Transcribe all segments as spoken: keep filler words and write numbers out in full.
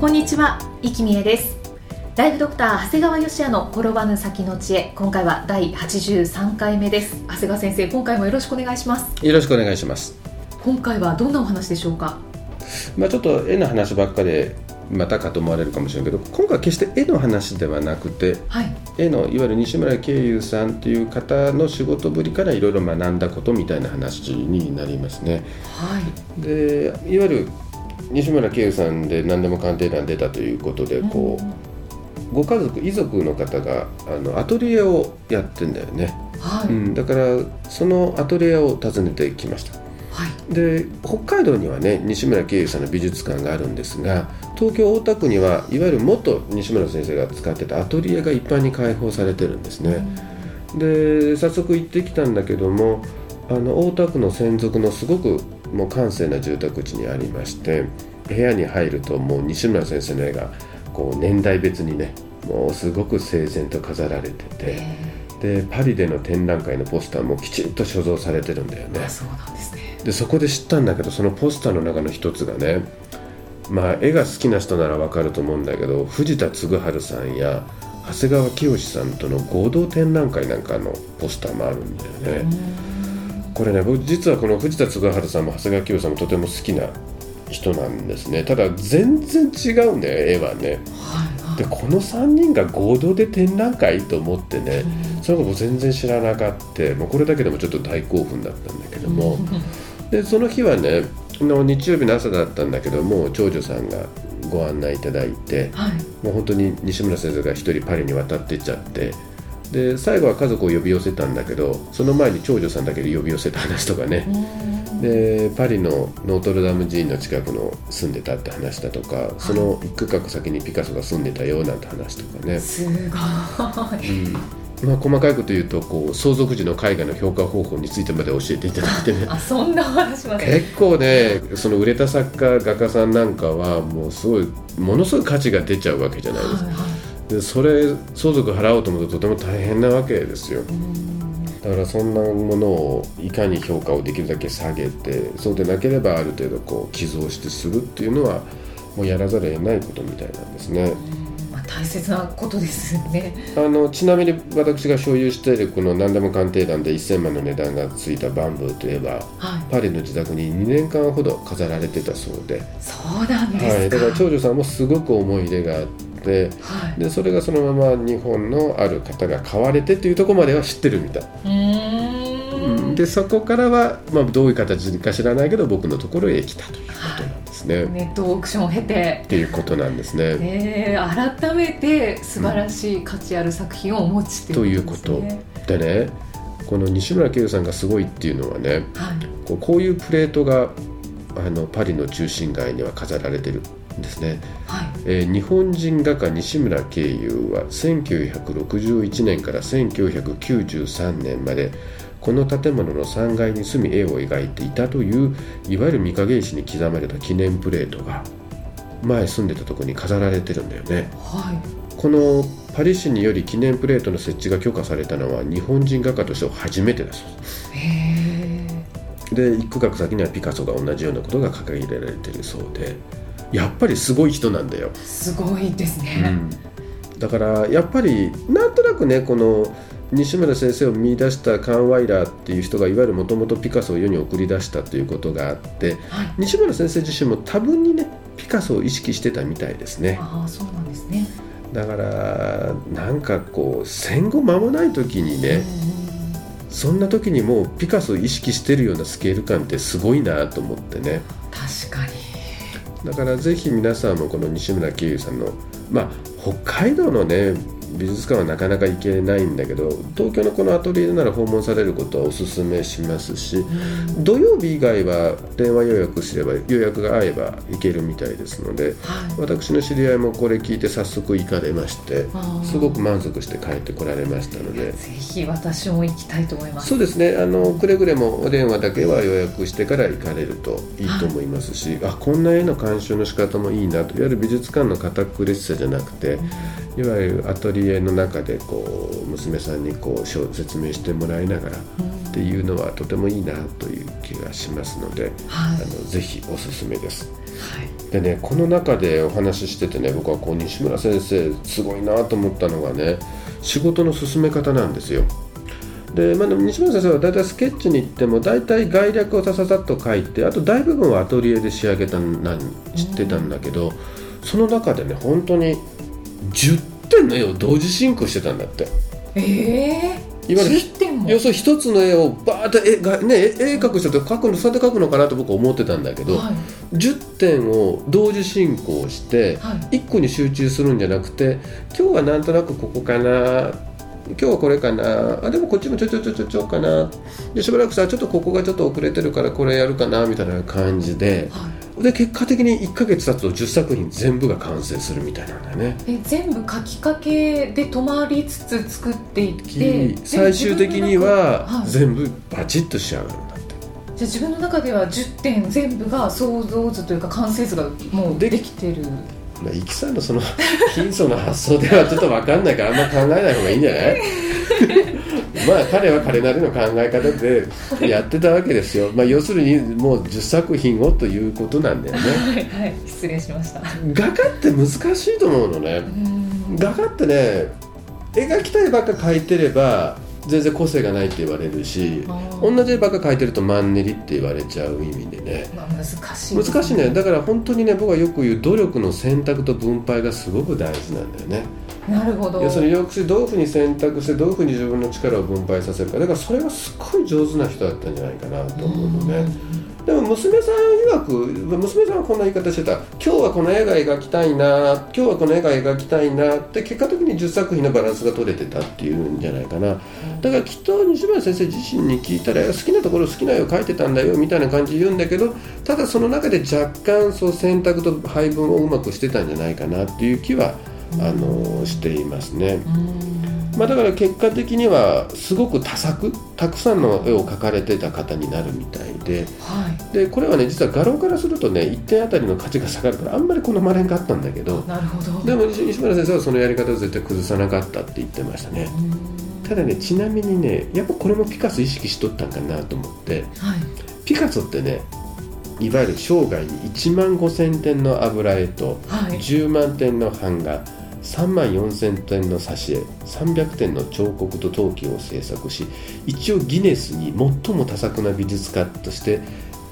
こんにちは、生きみえです。ライフドクター長谷川芳也の転ばぬ先の知恵、今回はだいはちじゅうさんかいめです。長谷川先生、今回もよろしくお願いします。よろしくお願いします。今回はどんなお話でしょうか？まあ、ちょっと絵の話ばっかでまたかと思われるかもしれないけど、今回は決して絵の話ではなくて、はい、絵のいわゆる西村慶友さんという方の仕事ぶりからいろいろ学んだことみたいな話になりますね。はい、でいわゆる西村慶友さんで何でも鑑定団出たということで、こうご家族遺族の方があのアトリエをやってんだよね。はい、うん、だからそのアトリエを訪ねてきました。はい、で北海道にはね西村慶友さんの美術館があるんですが、東京大田区にはいわゆる元西村先生が使ってたアトリエが一般に開放されてるんですね。うん、で早速行ってきたんだけども、あの大田区の専属のすごくもう閑静な住宅地にありまして、部屋に入るともう西村先生の絵がこう年代別にねもうすごく整然と飾られてて、でパリでの展覧会のポスターもきちんと所蔵されてるんだよね。そうなんですね。でそこで知ったんだけど、そのポスターの中の一つがね、まあ絵が好きな人なら分かると思うんだけど、藤田嗣治さんや長谷川清さんとの合同展覧会なんかのポスターもあるんだよね。これね、僕実はこの藤田嗣治さんも長谷川清さんもとても好きな人なんですね。ただ全然違うんだよ、絵はね。はいはい、でこのさんにんが合同で展覧会と思ってね、うん、そのこと全然知らなかった。もうこれだけでもちょっと大興奮だったんだけども、うん、でその日はねの日曜日の朝だったんだけども、長女さんがご案内いただいて、はい、もう本当に西村先生が一人パリに渡ってっちゃって、で最後は家族を呼び寄せたんだけど、その前に長女さんだけで呼び寄せた話とかね、でパリのノートルダム寺院の近くの住んでたって話だとか、その一区画先にピカソが住んでたよなんて話とかね。すごい、うんまあ、細かいこと言うとこう相続時の絵画の評価方法についてまで教えていただいてね。あ、そんな話まで。結構ね、その売れた作家画家さんなんかはもうすごいものすごい価値が出ちゃうわけじゃないですか。はいはい、でそれ相続払おうと思うととても大変なわけですよ。だからそんなものをいかに評価をできるだけ下げて、そうでなければある程度こう寄贈してするっていうのはもうやらざるを得ないことみたいなんですね。まあ、大切なことですよね。あのちなみに私が所有しているこの何でも鑑定団でせんまんの値段がついたバンブーといえば、はい、パリの自宅ににねんかんほど飾られてたそうで。そうなんですか。はい、だから長女さんもすごく思い入れがあって、で, はい、でそれがそのまま日本のある方が買われてというところまでは知ってるみたい。うーん、でそこからは、まあ、どういう形か知らないけど僕のところへ来たということなんですね。はい、ネットオークションを経てっていうことなんですね。えー、改めて素晴らしい価値ある作品をお持ちということですね。ということでね、この西村慶友さんがすごいっていうのはね、はい、こ, うこういうプレートがあのパリの中心街には飾られてるですね。はい、えー、日本人画家西村慶友はせんきゅうひゃくろくじゅういちねんからせんきゅうひゃくきゅうじゅうさんねんまでこの建物のさんがいに住み絵を描いていたという、いわゆる御影石に刻まれた記念プレートが前住んでたところに飾られてるんだよね。はい、このパリ市により記念プレートの設置が許可されたのは日本人画家としては初めてだそうです。へー、で一区画先にはピカソが同じようなことが掲げられているそうで、やっぱりすごい人なんだよ。すごいですね。うん、だからやっぱりなんとなくね、この西村先生を見出したカン・ワイラーっていう人がいわゆるもともとピカソを世に送り出したということがあって、はい、西村先生自身も多分にねピカソを意識してたみたいですね。ああ、そうなんですね。だからなんかこう戦後間もない時にね、そんな時にもうピカソを意識してるようなスケール感ってすごいなと思ってね。確かに。だからぜひ皆さんもこの西村慶友さんの、まあ、北海道のね美術館はなかなか行けないんだけど、東京のこのアトリエなら訪問されることはおすすめしますし、土曜日以外は電話予約すれば予約が合えば行けるみたいですので、はい、私の知り合いもこれ聞いて早速行かれまして、すごく満足して帰ってこられましたので、ぜひ私も行きたいと思います。そうですね、あのくれぐれもお電話だけは予約してから行かれるといいと思いますし、はい、あこんな絵の鑑賞の仕方もいいなと、いわゆる美術館の堅苦しさじゃなくて、いわゆるアトリエの中でこう娘さんにこう説明してもらいながらっていうのはとてもいいなという気がしますので、はい、あのぜひおすすめです、はい、でね、この中でお話ししててね、僕はこう西村先生すごいなと思ったのがね、仕事の進め方なんですよ。で、まあ、西村先生はだいたいスケッチに行ってもだいたい概略をさささっと書いて、あと大部分はアトリエで仕上げたなん知ってたんだけど、その中でね本当にじゅってんの絵を同時進行してたんだって。えー、今のじゅってんも要するに一つの絵をバーッと絵、ね、絵描く人って描くのそうやって描くのかなと僕は思ってたんだけど、はい、じゅってんを同時進行して、はい、いっこに集中するんじゃなくて、今日はなんとなくここかな、今日はこれかな、あでもこっちもちょちょちょちょちょかな、でしばらくさちょっとここがちょっと遅れてるからこれやるかなみたいな感じで、はい、で結果的にいっかげつ経つとじゅっさくひん全部が完成するみたいなんだよね。え全部書きかけで止まりつつ作っていって最終的には全部バチッと仕上がるんだって。じゃあ自分の中ではじゅってん全部が想像図というか完成図がもうできてる。イキさんのその貧相な発想ではちょっと分かんないからあんま考えない方がいいんじゃないまあ彼は彼なりの考え方でやってたわけですよ、まあ、要するにもうじゅっさくひんをということなんだよねはい、はい、失礼しました。画家って難しいと思うのね。画家ってね、描きたいばっか描いてれば全然個性がないって言われるし、同じ絵ばっか描いてるとマンネリって言われちゃう意味でね、まあ、難しい、難しいね。だから本当にね、僕はよく言う努力の選択と分配がすごく大事なんだよね。なるほど。要するによくどういうふうに選択してどういうふうに自分の力を分配させるか、だからそれがすごい上手な人だったんじゃないかなと思うのね。でも娘さん曰く、娘さんはこんな言い方してた。今日はこの絵が描きたいな、今日はこの絵が描きたいなって結果的にじゅっさくひんのバランスが取れてたっていうんじゃないかな。だからきっと西村先生自身に聞いたら好きなところ好きな絵を描いてたんだよみたいな感じで言うんだけど、ただその中で若干そう選択と配分をうまくしてたんじゃないかなっていう気はあのしていますね。まあ、だから結果的にはすごく多作、たくさんの絵を描かれてた方になるみたいで、はい、でこれはね実は画廊からするとねいってんあたりの価値が下がるからあんまり好まれんかったんだけど、なるほど。でも西村先生はそのやり方を絶対崩さなかったって言ってましたね。ただね、ちなみにねやっぱこれもピカソ意識しとったんかなと思って、はい、ピカソってねいわゆる生涯にいちまんごせんてんの油絵とじゅうまんてんの版画、さんまんよんせんてんの挿絵、さんびゃくてんの彫刻と陶器を制作し、一応ギネスに最も多作な美術家として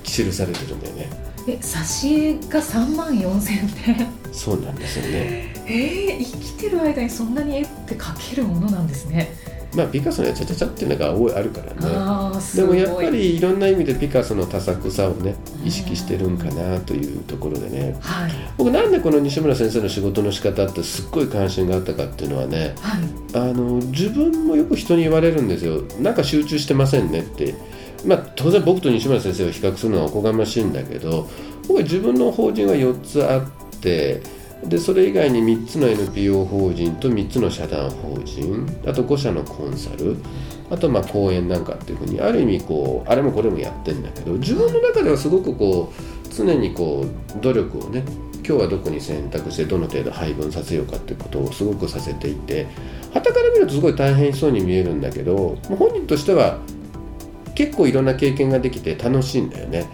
記されてるんだよね。え、挿絵がさんまんよんせんてん。そうなんですよね。えー、生きてる間にそんなに絵って描けるものなんですね。まあ、ピカソのやちゃちゃちゃっていうのが多いあるからね。でもやっぱりいろんな意味でピカソの多作さをね意識してるんかなというところでね、はい、僕なんでこの西村先生の仕事の仕方ってすっごい関心があったかっていうのはね、はい、あの自分もよく人に言われるんですよ。なんか集中してませんねって、まあ、当然僕と西村先生を比較するのはおこがましいんだけど、僕は自分の法人はよっつあって、でそれ以外にみっつの エヌピーオー 法人とみっつの社団法人、あとごしゃのコンサル、あとまあ講演なんかっていうふうにある意味こうあれもこれもやってんだけど、自分の中ではすごくこう常にこう努力をね、今日はどこに選択してどの程度配分させようかっていうことをすごくさせていて、傍から見るとすごい大変そうに見えるんだけど、本人としては結構いろんな経験ができて楽しいんだよね。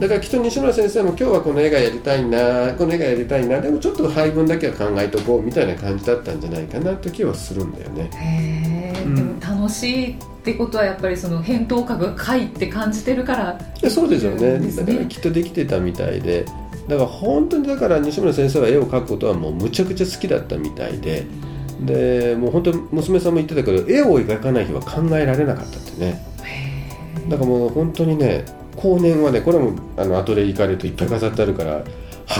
だからきっと西村先生も今日はこの絵がやりたいな、この絵がやりたいな、でもちょっと配分だけは考えとこうみたいな感じだったんじゃないかなと気はするんだよね。へー、うん、でも楽しいってことはやっぱりその扁桃核がかいって感じてるからいそうですよね。だからきっとできてたみたいで、だから本当にだから西村先生は絵を描くことはもうむちゃくちゃ好きだったみたいで、でもう本当に娘さんも言ってたけど絵を描かない日は考えられなかったってね。だからもう本当にね、後年はね、これもあのアトリエ行かれるといっぱい飾ってあるから、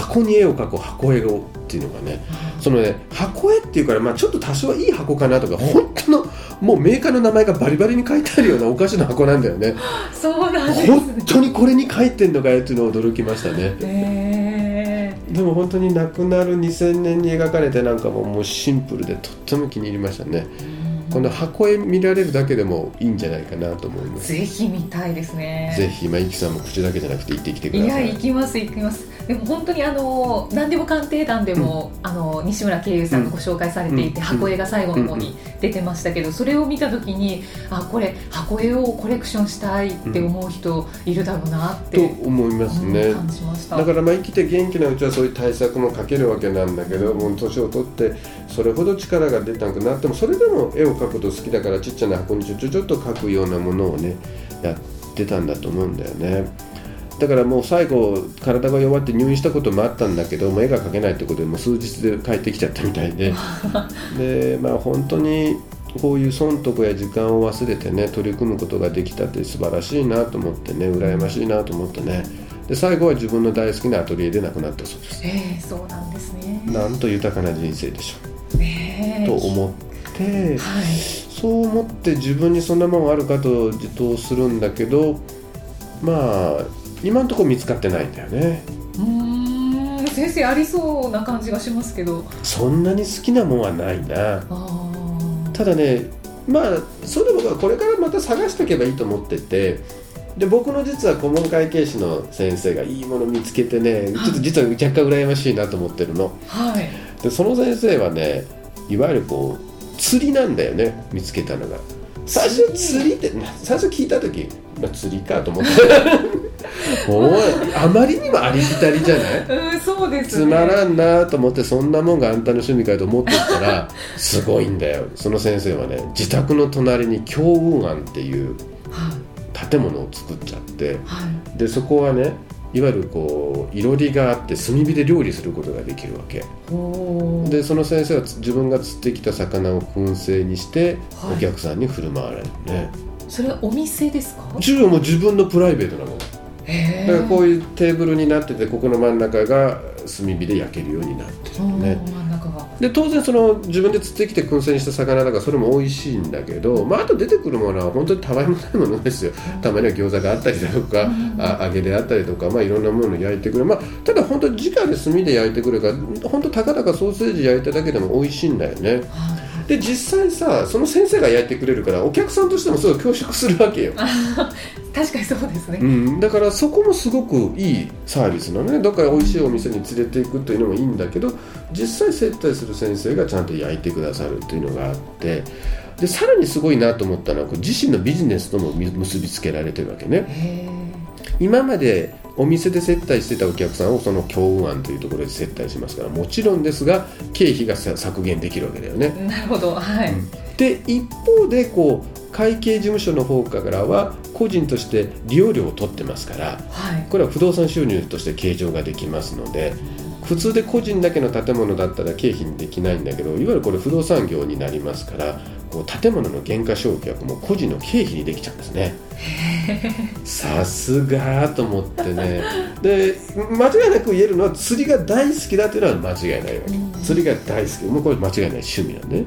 箱に絵を描く箱絵をっていうのがね、そのね、箱絵っていうから、まあ、ちょっと多少いい箱かなとか、本当のもうメーカーの名前がバリバリに書いてあるようなお菓子の箱なんだよね。そうなんですね。本当にこれに書いてんのかよっていうのを驚きましたね。えー、でも本当に亡くなるにせんねんに描かれて、なんかも う, もうシンプルでとっても気に入りましたね。この箱絵見られるだけでもいいんじゃないかなと思います。ぜひ見たいですね。ぜひ、まあ、イキさんも口だけじゃなくて行ってきてください。いや、行きます行きます。でも本当にあの何でも鑑定団でも、うん、あの西村慶佑さんがご紹介されていて、うん、箱絵が最後の方に出てましたけど、うん、それを見た時に、あ、これ箱絵をコレクションしたいって思う人いるだろうなって、うん、と思いますね。感じました。だから、まあ、生きて元気なうちはそういう対策もかけるわけなんだけど、もう年を取ってそれほど力が出なくなっても、それでも絵を描くこと好きだから、ちっちゃな箱にちょちょちょっと描くようなものをね、やってたんだと思うんだよね。だからもう最後体が弱って入院したこともあったんだけど、もう絵が描けないってことで、もう数日で帰ってきちゃったみたいでで、まあ、本当にこういう損得や時間を忘れてね、取り組むことができたって素晴らしいなと思ってね、羨ましいなと思ってね。で、最後は自分の大好きなアトリエで亡くなったそうです。えー、そうなんですね。なんと豊かな人生でしょう、えー、と思ってで、はい、そう思って自分にそんなもんあるかと自問するんだけど、まあ今のところ見つかってないんだよね。うーん、先生ありそうな感じがしますけど、そんなに好きなもんはないな。あ、ただね、まあそれで僕はこれからまた探しておけばいいと思ってて、で、僕の実は顧問会計士の先生がいいもの見つけてね、ちょっと実は若干羨ましいなと思ってるの、はい、で、その先生はね、いわゆるこう釣りなんだよね、見つけたのが。最初釣りって最初聞いた時、まあ、釣りかと思っておい、あまりにもありきたりじゃないうん、そうですね、つまらんなと思って、そんなもんがあんたの趣味かと思ってったらすごいんだよ。その先生はね、自宅の隣に強運庵っていう建物を作っちゃって、はい、でそこはね、いわゆるこういろりがあって炭火で料理することができるわけで、その先生は自分が釣ってきた魚を燻製にしてお客さんに振る舞われるね、はい、それはお店ですか？自分も自分のプライベートなものだから、こういうテーブルになってて、ここの真ん中が炭火で焼けるようになってるね。で、当然その自分で釣ってきて燻製にした魚だから、それも美味しいんだけど、まあ、あと出てくるものは本当にたわいもないものですよ。たまには餃子があったりだとか、あ、揚げであったりとか、まあ、いろんなものを焼いてくる、まあ、ただ本当に直で炭で焼いてくるから、本当たかだかソーセージ焼いただけでも美味しいんだよね。で、実際さ、その先生が焼いてくれるから、お客さんとしてもすごい恐縮するわけよ。確かにそうですね、うん、だからそこもすごくいいサービスなのね。どっか美味しいお店に連れていくというのもいいんだけど、実際接待する先生がちゃんと焼いてくださるというのがあって、でさらにすごいなと思ったのは、自身のビジネスとも結びつけられてるわけね。今までお店で接待してたお客さんをその強運案というところで接待しますから、もちろんですが経費が削減できるわけだよね。なるほど、はい、うん、で、一方でこう会計事務所の方からは個人として利用料を取ってますから、はい、これは不動産収入として計上ができますので、普通で個人だけの建物だったら経費にできないんだけど、いわゆるこれ不動産業になりますから、こう建物の減価償却も個人の経費にできちゃうんですね。さすがと思ってね。で、間違いなく言えるのは、釣りが大好きだというのは間違いないわけ、うん、釣りが大好き、もうこれ間違いない趣味なんで、はい、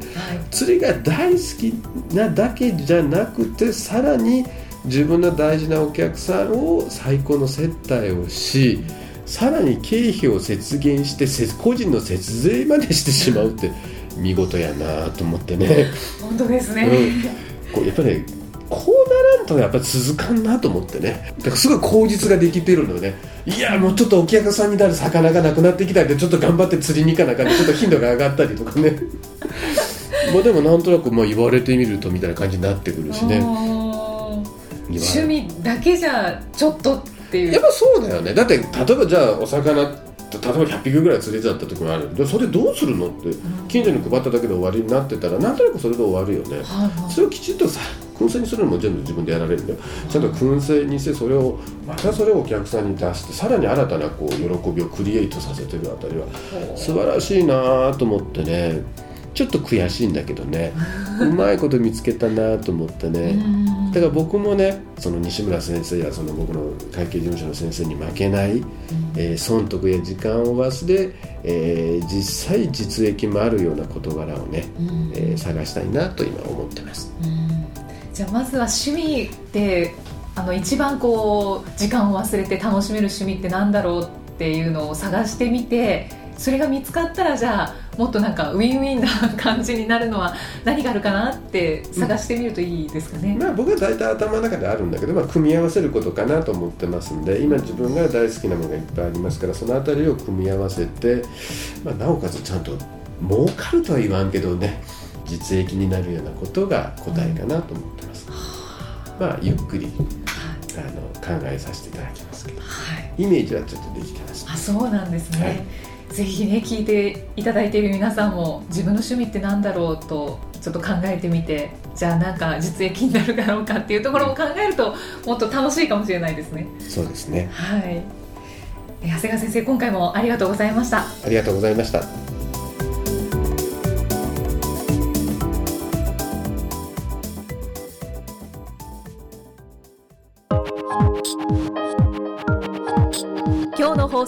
釣りが大好きなだけじゃなくて、さらに自分の大事なお客さんを最高の接待をし、さらに経費を節減して個人の節税までしてしまうって見事やなと思ってね。本当ですね、うん、こうやっぱり、ね、こうならんとやっぱり続かんなと思ってね。だからすごい口実ができてるのね。いや、もうちょっとお客さんになる魚がなくなってきたんで、ちょっと頑張って釣りに行かなきゃ、ちょっと頻度が上がったりとかねまあでもなんとなく、まあ言われてみるとみたいな感じになってくるしね。趣味だけじゃちょっとっていう、やっぱそうだよね。だって例えばじゃあお魚、例えばひゃっぴきぐらい釣れちゃった時もある。でそれどうするのって、うん、近所に配っただけで終わりになってたら、なんとなくそれで終わるよね、はいはい、それをきちっとさ燻製にするのも全部自分でやられるんだよ。ちゃんと燻製にして、それをまたそれをお客さんに出して、さらに新たなこう喜びをクリエイトさせてるあたりは素晴らしいなと思ってね。ちょっと悔しいんだけどねうまいこと見つけたなと思ってねだから僕もねその西村先生やその僕の会計事務所の先生に負けない、うんえー、損得や時間を忘れ、えー、実際実益もあるような事柄をね、うんえー、探したいなと今思ってます、うん、じゃあまずは趣味であの一番こう時間を忘れて楽しめる趣味ってなんだろうっていうのを探してみてそれが見つかったらじゃあもっとなんかウィンウィンな感じになるのは何があるかなって探してみるといいですかね、うんまあ、僕は大体頭の中であるんだけど、まあ、組み合わせることかなと思ってますんで今自分が大好きなものがいっぱいありますからそのあたりを組み合わせて、まあ、なおかつちゃんと儲かるとは言わんけどね実益になるようなことが答えかなと思ってます、うん、まあゆっくりあの考えさせていただきますけど、はい、イメージはちょっとできてます、ね、あそうなんですね、はいぜひね聞いていただいている皆さんも自分の趣味ってなんだろうとちょっと考えてみてじゃあなんか実益になるだろうかっていうところを考えるともっと楽しいかもしれないですねそうですねはい。長谷川先生今回もありがとうございましたありがとうございました今日の放